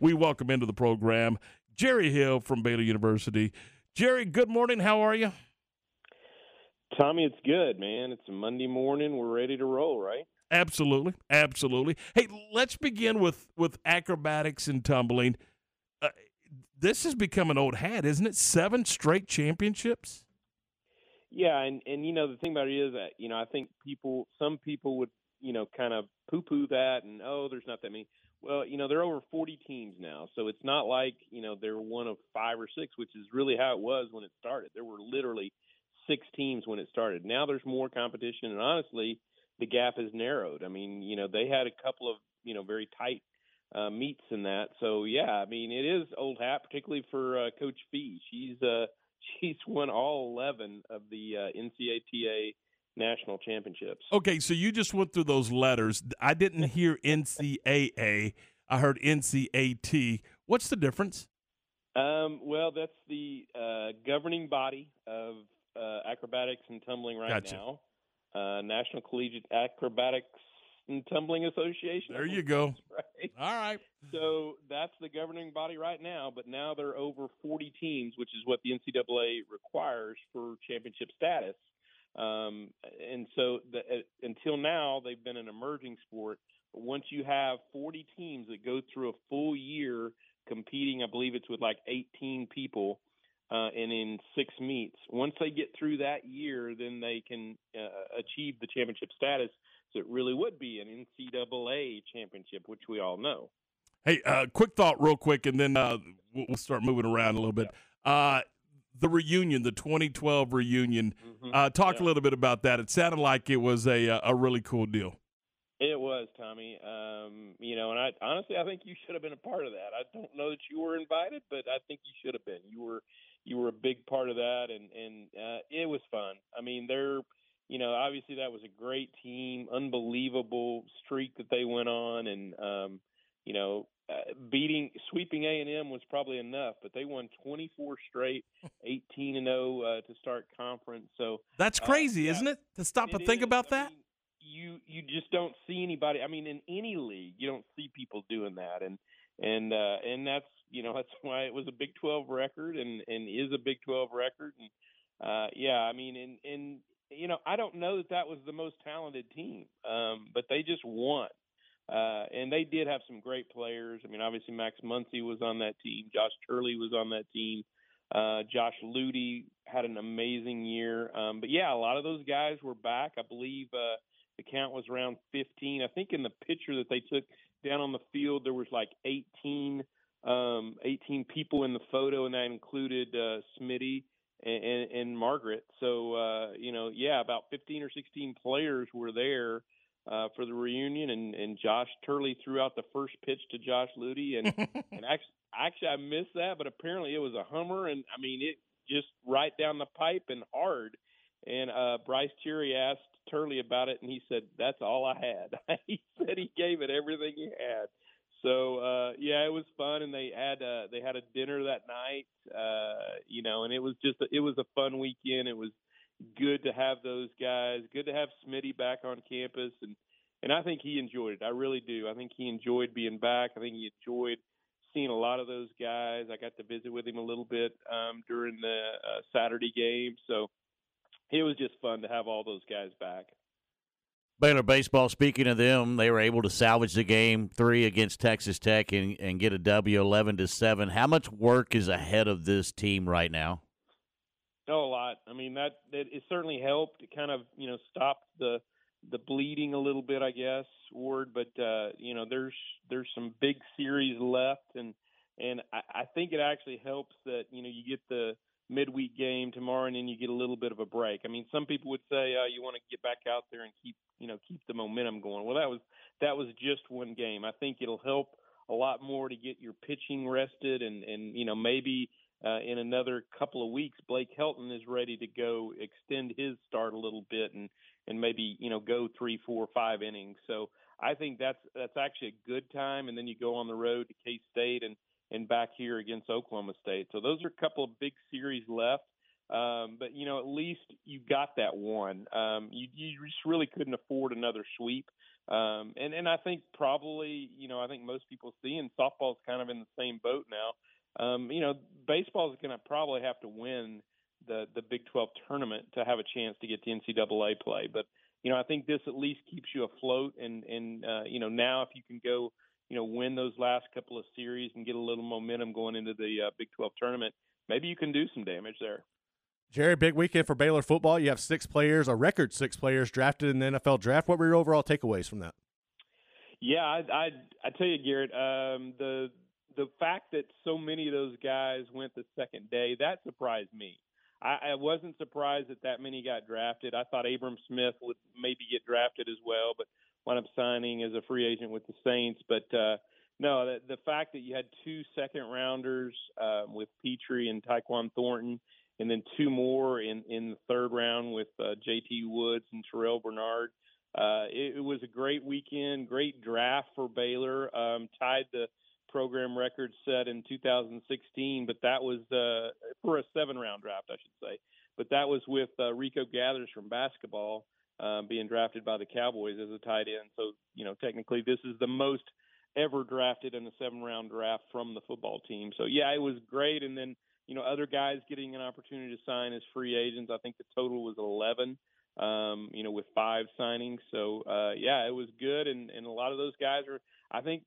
we welcome into the program Jerry Hill from Baylor University. Jerry, good morning. How are you? Tommy, it's good, man. It's a Monday morning. We're ready to roll, right? Absolutely. Absolutely. Hey, let's begin with acrobatics and tumbling. This has become an old hat, isn't it? 7 straight championships? Yeah, and you know, the thing about it is that, you know, I think some people would, you know, kind of poo-poo that and, oh, there's not that many. Well, you know, there are over 40 teams now, so it's not like, you know, they're one of 5 or 6, which is really how it was when it started. There were literally 6 teams when it started. Now there's more competition, and honestly, the gap has narrowed. I mean, you know, they had a couple of, you know, very tight meets in that. So, yeah, I mean, it is old hat, particularly for Coach Fee. She's won all 11 of the NCATA national championships. Okay, so you just went through those letters. I didn't hear NCAA. I heard NCAT. What's the difference? Well, that's the governing body of acrobatics and tumbling right gotcha. Now. National Collegiate Acrobatics and Tumbling Association. There you go. Right? All right. So that's the governing body right now, but now there are over 40 teams, which is what the NCAA requires for championship status. And so until now, they've been an emerging sport. But once you have 40 teams that go through a full year competing, I believe it's with like 18 people, and in 6 meets, once they get through that year, then they can achieve the championship status. So it really would be an NCAA championship, which we all know. Hey, quick thought real quick, and then we'll start moving around a little bit. The reunion, the 2012 reunion, talk a little bit about that. It sounded like it was a really cool deal. It was, Tommy. You know, and I think you should have been a part of that. I don't know that you were invited, but I think you should have been. You were a big part of that, and it was fun. I mean, they're – you know, obviously that was a great team, unbelievable streak that they went on, and, you know, sweeping A and M was probably enough, but they won 24 straight, 18-0 to start conference. So that's crazy, yeah, isn't it? To stop and think about that. Mean, you just don't see anybody. I mean, in any league, you don't see people doing that, and that's, you know, that's why it was a Big 12 record, and is a Big 12 record, and yeah, I mean, and you know, I don't know that was the most talented team, but they just won. And they did have some great players. I mean, obviously Max Muncie was on that team. Josh Turley was on that team. Josh Ludy had an amazing year. But, yeah, a lot of those guys were back. I believe the count was around 15. I think in the picture that they took down on the field, there was like 18 people in the photo, and that included Smitty and Margaret. So, you know, yeah, about 15 or 16 players were there for the reunion, and Josh Turley threw out the first pitch to Josh Ludy, and actually I missed that, but apparently it was a hummer, and, I mean, it just right down the pipe and hard. And Bryce Terry asked Turley about it, and he said, that's all I had. He said he gave it everything he had. So, yeah, it was fun, and they had a dinner that night, you know, and it was a fun weekend. It was good to have those guys, good to have Smitty back on campus, and I think he enjoyed it. I really do. I think he enjoyed being back. I think he enjoyed seeing a lot of those guys. I got to visit with him a little bit during the Saturday game, so it was just fun to have all those guys back. Baylor baseball, speaking of them, they were able to salvage the game 3 against Texas Tech and get a W 11-7. How much work is ahead of this team right now? Oh, a lot. I mean, that it certainly helped. It kind of, you know, stopped the bleeding a little bit, I guess, Ward. But, you know, there's some big series left, and I think it actually helps that, you know, you get the midweek game tomorrow, and then you get a little bit of a break. I mean, some people would say, you want to get back out there and keep the momentum going. Well, that was just one game. I think it'll help a lot more to get your pitching rested, and you know, maybe in another couple of weeks, Blake Helton is ready to go extend his start a little bit, and maybe, you know, go 3, 4, 5 innings. So I think that's actually a good time, and then you go on the road to K-State and back here against Oklahoma State. So those are a couple of big series left. But, you know, at least you got that one. You just really couldn't afford another sweep. And I think probably, you know, I think most people see, and softball's kind of in the same boat now. You know, baseball is going to probably have to win the Big 12 tournament to have a chance to get to NCAA play. But, you know, I think this at least keeps you afloat. And you know, now if you can go, you know, win those last couple of series and get a little momentum going into the Big 12 tournament, maybe you can do some damage there. Jerry, big weekend for Baylor football. You have a record six players drafted in the NFL draft. What were your overall takeaways from that? Yeah, I tell you, Garrett, the fact that so many of those guys went the second day, that surprised me. I wasn't surprised that many got drafted. I thought Abram Smith would maybe get drafted as well, but wound up signing as a free agent with the Saints. But no, the fact that you had two second-rounders with Petrie and Taquan Thornton, and then two more in the third round with J.T. Woods and Terrell Bernard. It was a great weekend, great draft for Baylor. Tied the program record set in 2016, but that was for a seven-round draft, I should say. But that was with Rico Gathers from basketball being drafted by the Cowboys as a tight end. So, you know, technically this is the most ever drafted in a seven-round draft from the football team. So, yeah, it was great. And then, you know, other guys getting an opportunity to sign as free agents. I think the total was 11, you know, with 5 signings. So, yeah, it was good. And a lot of those guys are, I think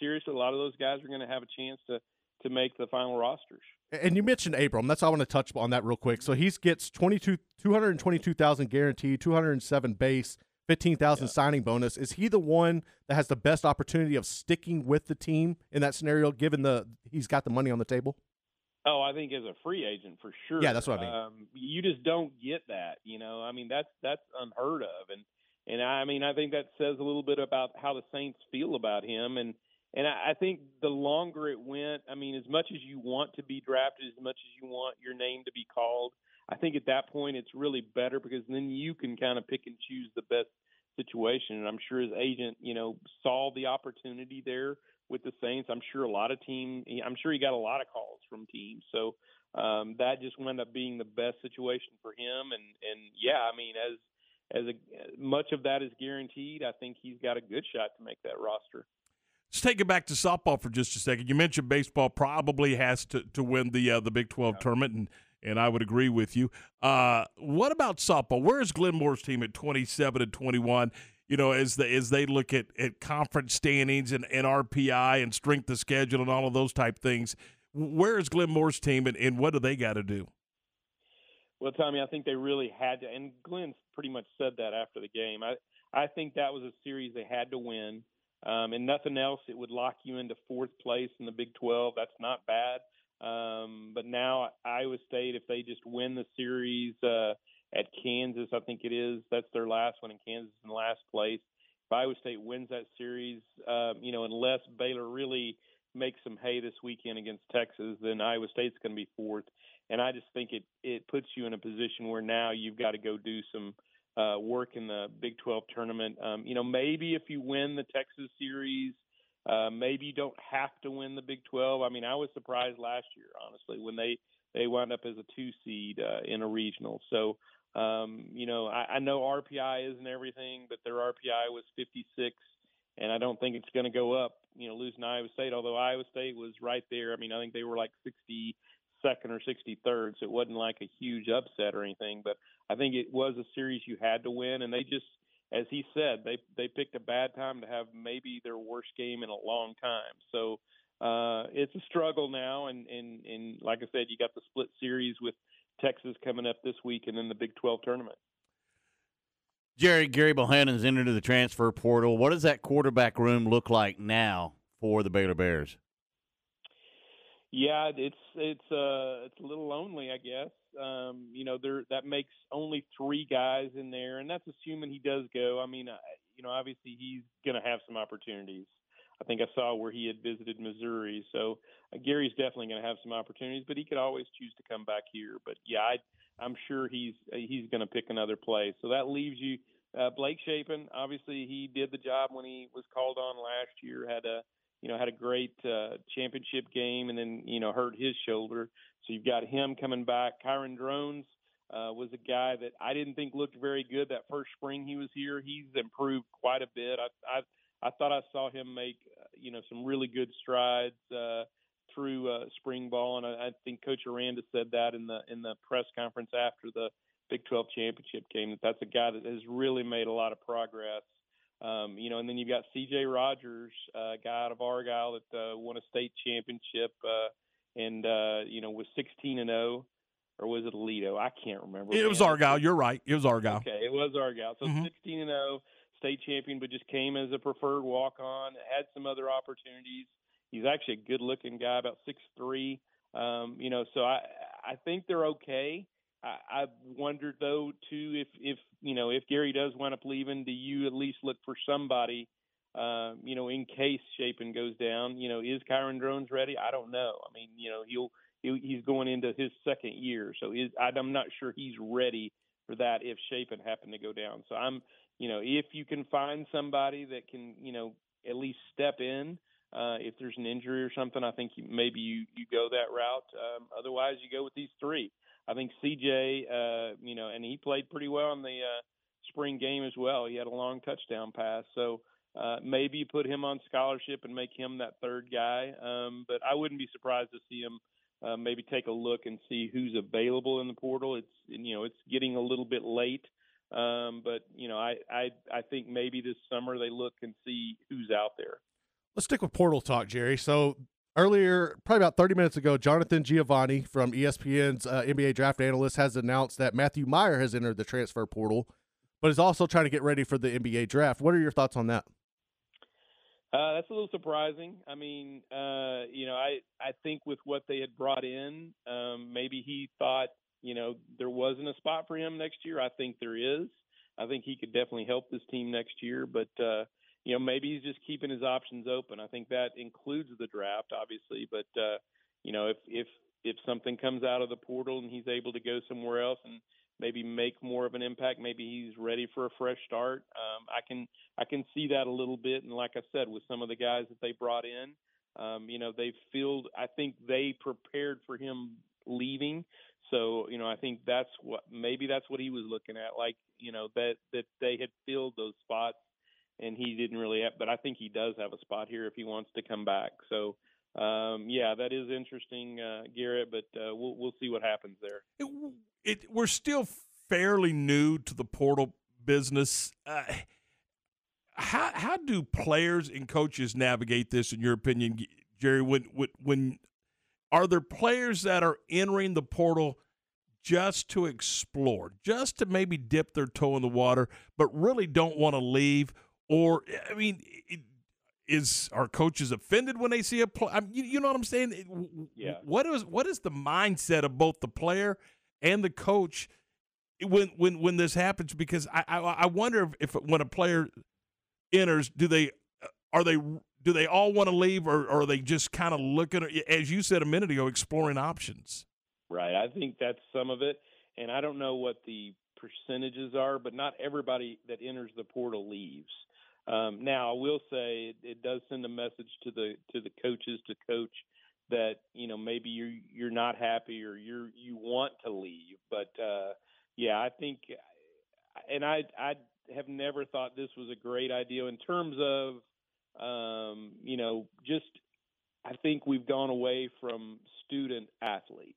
seriously, a lot of those guys are going to have a chance to make the final rosters. And you mentioned Abram. That's how I want to touch on that real quick. So he gets $222,000 guaranteed, $207,000 base, $15,000 signing bonus. Is he the one that has the best opportunity of sticking with the team in that scenario, given he's got the money on the table? Oh, I think as a free agent for sure. Yeah, that's what I mean. You just don't get that, you know. I mean, that's unheard of, and I mean, I think that says a little bit about how the Saints feel about him, and I think the longer it went, I mean, as much as you want to be drafted, as much as you want your name to be called, I think at that point it's really better because then you can kind of pick and choose the best situation. And I'm sure his agent, you know, saw the opportunity there with the Saints. I'm sure he got a lot of calls from teams. So that just wound up being the best situation for him. And yeah, I mean, as much of that is guaranteed, I think he's got a good shot to make that roster. Let's take it back to softball for just a second. You mentioned baseball probably has to win the Big 12 tournament, and I would agree with you. What about softball? Where is Glenn Moore's team at 27-21? You know, as they look at conference standings and RPI and strength of schedule and all of those type things, where is Glenn Moore's team and what do they got to do? Well, Tommy, I think they really had to, and Glenn's pretty much said that after the game. I think that was a series they had to win, and nothing else. It would lock you into fourth place in the Big 12. That's not bad. But now Iowa State, if they just win the series at Kansas, I think it is. That's their last one, in Kansas in last place. If Iowa State wins that series, you know, unless Baylor really makes some hay this weekend against Texas, then Iowa State's going to be fourth. And I just think it puts you in a position where now you've got to go do some work in the Big 12 tournament. You know, maybe if you win the Texas series, maybe you don't have to win the Big 12. I mean, I was surprised last year, honestly, when they wound up as a 2 seed in a regional. So, you know, I know RPI isn't everything, but their RPI was 56, and I don't think it's going to go up, you know, losing Iowa State, although Iowa State was right there. I mean, I think they were like 62nd or 63rd, so it wasn't like a huge upset or anything. But I think it was a series you had to win, and they just, as he said, they picked a bad time to have maybe their worst game in a long time. So it's a struggle now, and like I said, you got the split series with Texas coming up this week and then the Big 12 tournament. Jerry, Gary Bohannon's entered the transfer portal. What does that quarterback room look like now for the Baylor Bears? Yeah, it's a little lonely, I guess. You know, that makes only 3 guys in there, and that's assuming he does go. I mean, you know, obviously he's going to have some opportunities. I think I saw where he had visited Missouri, so Gary's definitely going to have some opportunities, but he could always choose to come back here. But yeah, I'm sure he's going to pick another place. So that leaves you Blake Shapen. Obviously, he did the job when he was called on last year. Had a great championship game, and then, you know, hurt his shoulder. So you've got him coming back. Kyron Drones, was a guy that I didn't think looked very good that first spring he was here. He's improved quite a bit. I thought I saw him make, some really good strides through spring ball, and I think Coach Aranda said that in the press conference after the Big 12 championship game, that's a guy that has really made a lot of progress. And then you've got C.J. Rogers, a guy out of Argyle that won a state championship and was 16-0. Or was it Alito? I can't remember. It was Argyle. You're right. It was Argyle. Okay, it was Argyle. So 16-0, state champion, but just came as a preferred walk-on, had some other opportunities. He's actually a good-looking guy, about 6'3". So I think they're okay. I wondered, though, too, if Gary does wind up leaving, do you at least look for somebody, in case Shapen goes down? Is Kyron Drones ready? I don't know. I mean, he's going into his second year, so I'm not sure he's ready for that if Shapen happened to go down. So I'm, if you can find somebody that can, at least step in, if there's an injury or something, I think maybe you go that route. Otherwise, you go with these three. I think CJ, and he played pretty well in the spring game as well. He had a long touchdown pass. So maybe you put him on scholarship and make him that third guy. But I wouldn't be surprised to see him maybe take a look and see who's available in the portal. It's, it's getting a little bit late. I think maybe this summer they look and see who's out there. Let's stick with portal talk, Jerry. So earlier, probably about 30 minutes ago, Jonathan Giovanni from ESPN's NBA Draft Analyst has announced that Matthew Meyer has entered the transfer portal, but is also trying to get ready for the NBA Draft. What are your thoughts on that? That's a little surprising. I mean, I think with what they had brought in, maybe he thought, there wasn't a spot for him next year. I think there is. I think he could definitely help this team next year, but maybe he's just keeping his options open. I think that includes the draft, obviously. But, if something comes out of the portal and he's able to go somewhere else and maybe make more of an impact, maybe he's ready for a fresh start. I can see that a little bit. And like I said, with some of the guys that they brought in, I think they prepared for him leaving. So, I think that's what he was looking at, like, that they had filled those spots. And he didn't really have, but I think he does have a spot here if he wants to come back. So, that is interesting, Garrett, but we'll see what happens there. We're still fairly new to the portal business. How do players and coaches navigate this, in your opinion, Jerry? When are there players that are entering the portal just to explore, just to maybe dip their toe in the water, but really don't want to leave? Or, I mean, are coaches offended when they see a player? I mean, you know what I'm saying? Yeah. What is the mindset of both the player and the coach when this happens? Because I wonder if when a player enters, do they all want to leave, or are they just kind of looking, as you said a minute ago, exploring options? Right. I think that's some of it, and I don't know what the percentages are, but not everybody that enters the portal leaves. Now, I will say it does send a message to the coaches to coach that maybe you're not happy or you want to leave. But I think, and I have never thought this was a great idea in terms of I think we've gone away from student athlete.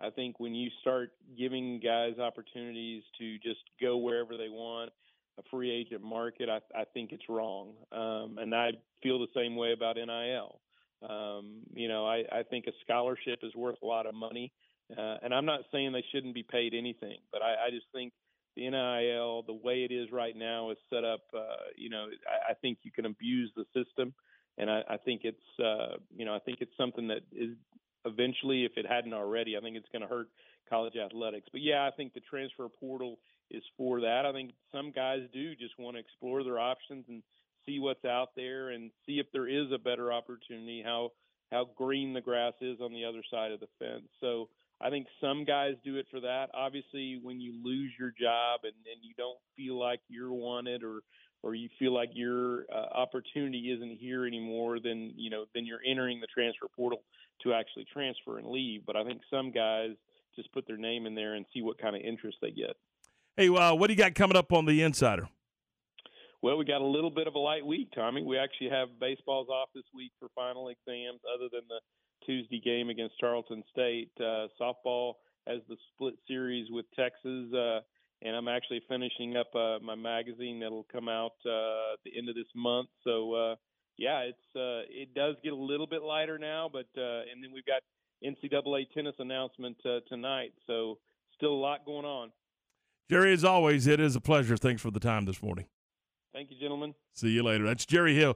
I think when you start giving guys opportunities to just go wherever they want, a free agent market, I think it's wrong. And I feel the same way about NIL. I think a scholarship is worth a lot of money. And I'm not saying they shouldn't be paid anything, but I just think the NIL, the way it is right now, is set up, I think you can abuse the system. And I think it's, I think it's something that is – eventually, if it hadn't already, I think it's going to hurt college athletics. But, I think the transfer portal is for that. I think some guys do just want to explore their options and see what's out there and see if there is a better opportunity, how green the grass is on the other side of the fence. So I think some guys do it for that. Obviously, when you lose your job and you don't feel like you're wanted or you feel like your opportunity isn't here anymore, then you're entering the transfer portal to actually transfer and leave. But I think some guys just put their name in there and see what kind of interest they get. Hey, what do you got coming up on the Insider? Well, we got a little bit of a light week, Tommy. We actually have baseballs off this week for final exams other than the Tuesday game against Charleston State. Softball has the split series with Texas, and I'm actually finishing up my magazine that'll come out at the end of this month. So, it does get a little bit lighter now, but and then we've got NCAA tennis announcement tonight. So still a lot going on. Jerry, as always, it is a pleasure. Thanks for the time this morning. Thank you, gentlemen. See you later. That's Jerry Hill.